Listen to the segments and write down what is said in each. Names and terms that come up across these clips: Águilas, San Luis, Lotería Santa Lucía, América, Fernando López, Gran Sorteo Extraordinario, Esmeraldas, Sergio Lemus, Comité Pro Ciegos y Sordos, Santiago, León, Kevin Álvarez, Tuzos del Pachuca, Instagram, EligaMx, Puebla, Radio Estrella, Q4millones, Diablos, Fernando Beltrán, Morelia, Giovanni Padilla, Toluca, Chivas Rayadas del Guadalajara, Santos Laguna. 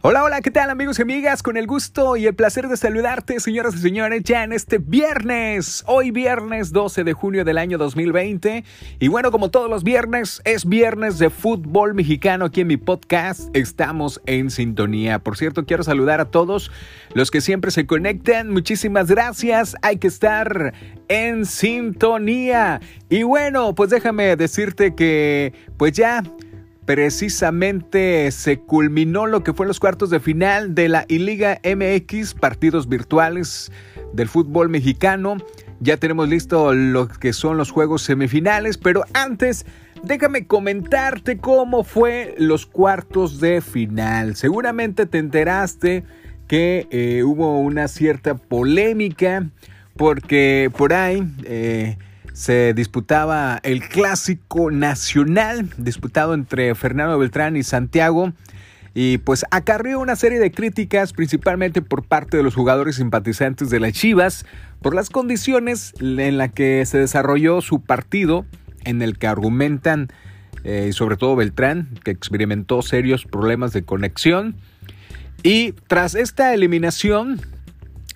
Hola, hola, ¿qué tal amigos y amigas? Con el gusto y el placer de saludarte, señoras y señores, ya en este viernes, hoy viernes 12 de junio del año 2020. Y bueno, como todos los viernes, es viernes de fútbol mexicano aquí en mi podcast. Estamos en sintonía. Por cierto, quiero saludar a todos los que siempre se conectan. Muchísimas gracias. Hay que estar en sintonía. Y bueno, pues déjame decirte que pues ya precisamente se culminó lo que fue los cuartos de final de la EligaMx, partidos virtuales del fútbol mexicano. Ya tenemos listo lo que son los juegos semifinales, pero antes déjame comentarte cómo fue los cuartos de final. Seguramente te enteraste que hubo una cierta polémica porque por ahí se disputaba el clásico nacional, disputado entre Fernando Beltrán y Santiago, y pues acarrió una serie de críticas, principalmente por parte de los jugadores simpatizantes de las Chivas, por las condiciones en las que se desarrolló su partido, en el que argumentan, sobre todo Beltrán, que experimentó serios problemas de conexión. Y tras esta eliminación,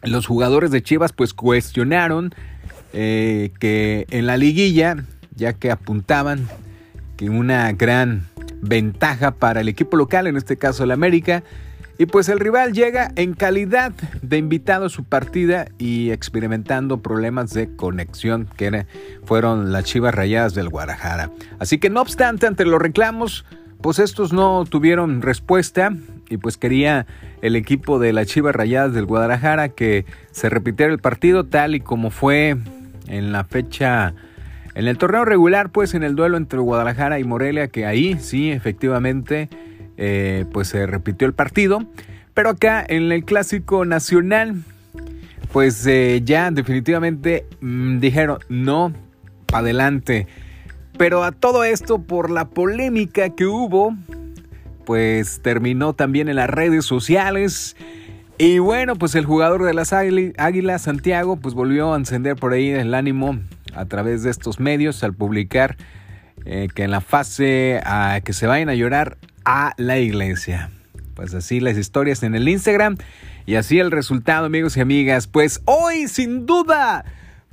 los jugadores de Chivas pues cuestionaron que en la liguilla, ya que apuntaban que una gran ventaja para el equipo local, en este caso el América, y pues el rival llega en calidad de invitado a su partida y experimentando problemas de conexión que fueron las Chivas Rayadas del Guadalajara. Así que no obstante, ante los reclamos, pues estos no tuvieron respuesta y pues quería el equipo de las Chivas Rayadas del Guadalajara que se repitiera el partido tal y como fue en la fecha, en el torneo regular, pues en el duelo entre Guadalajara y Morelia, que ahí sí, efectivamente, pues se repitió el partido. Pero acá en el clásico nacional, pues ya definitivamente dijeron no, para adelante. Pero a todo esto, por la polémica que hubo, pues terminó también en las redes sociales. Y bueno, pues el jugador de las Águilas, Santiago, pues volvió a encender por ahí el ánimo a través de estos medios al publicar que en la fase a que se vayan a llorar a la iglesia. Pues así las historias en el Instagram y así el resultado, amigos y amigas. Pues hoy, sin duda,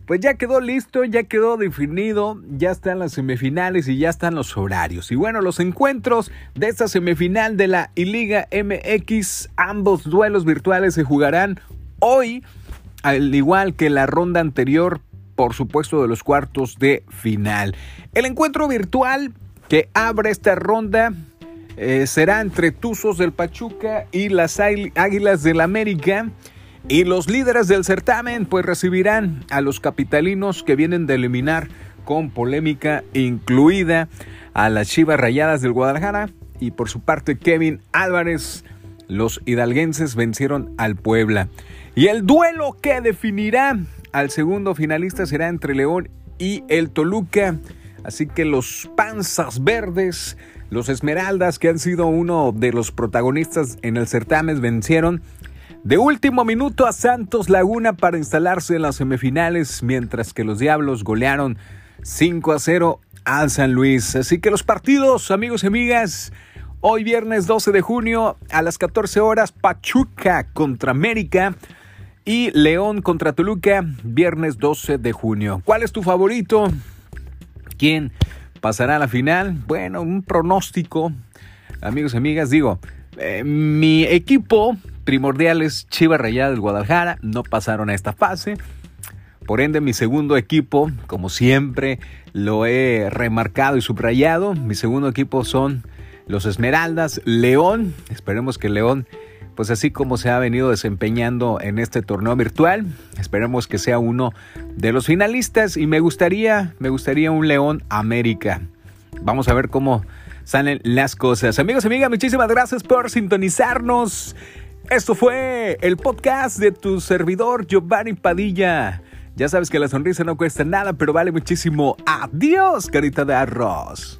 pues ya quedó listo, ya quedó definido, ya están las semifinales y ya están los horarios. Y bueno, los encuentros de esta semifinal de la EligaMx, ambos duelos virtuales se jugarán hoy, al igual que la ronda anterior, por supuesto, de los cuartos de final. El encuentro virtual que abre esta ronda será entre Tuzos del Pachuca y las Águilas del América. Y los líderes del certamen pues recibirán a los capitalinos que vienen de eliminar con polémica incluida a las Chivas Rayadas del Guadalajara. Y por su parte Kevin Álvarez, los hidalguenses vencieron al Puebla. Y el duelo que definirá al segundo finalista será entre León y el Toluca. Así que los panzas verdes, los Esmeraldas, que han sido uno de los protagonistas en el certamen, vencieron de último minuto a Santos Laguna para instalarse en las semifinales, mientras que los Diablos golearon 5-0 al San Luis. Así que los partidos, amigos y amigas, hoy viernes 12 de junio a las 14 horas, Pachuca contra América y León contra Toluca, viernes 12 de junio. ¿Cuál es tu favorito? ¿Quién pasará a la final? Bueno, un pronóstico, amigos y amigas, digo, mi equipo primordiales, Chivas Rayadas del Guadalajara, no pasaron a esta fase. Por ende, mi segundo equipo, como siempre lo he remarcado y subrayado, mi segundo equipo son los Esmeraldas, León. Esperemos que León, pues así como se ha venido desempeñando en este torneo virtual, esperemos que sea uno de los finalistas. Y me gustaría un León América. Vamos a ver cómo salen las cosas. Amigos y amigas, muchísimas gracias por sintonizarnos. Esto fue el podcast de tu servidor Giovanni Padilla. Ya sabes que la sonrisa no cuesta nada, pero vale muchísimo. Adiós, carita de arroz.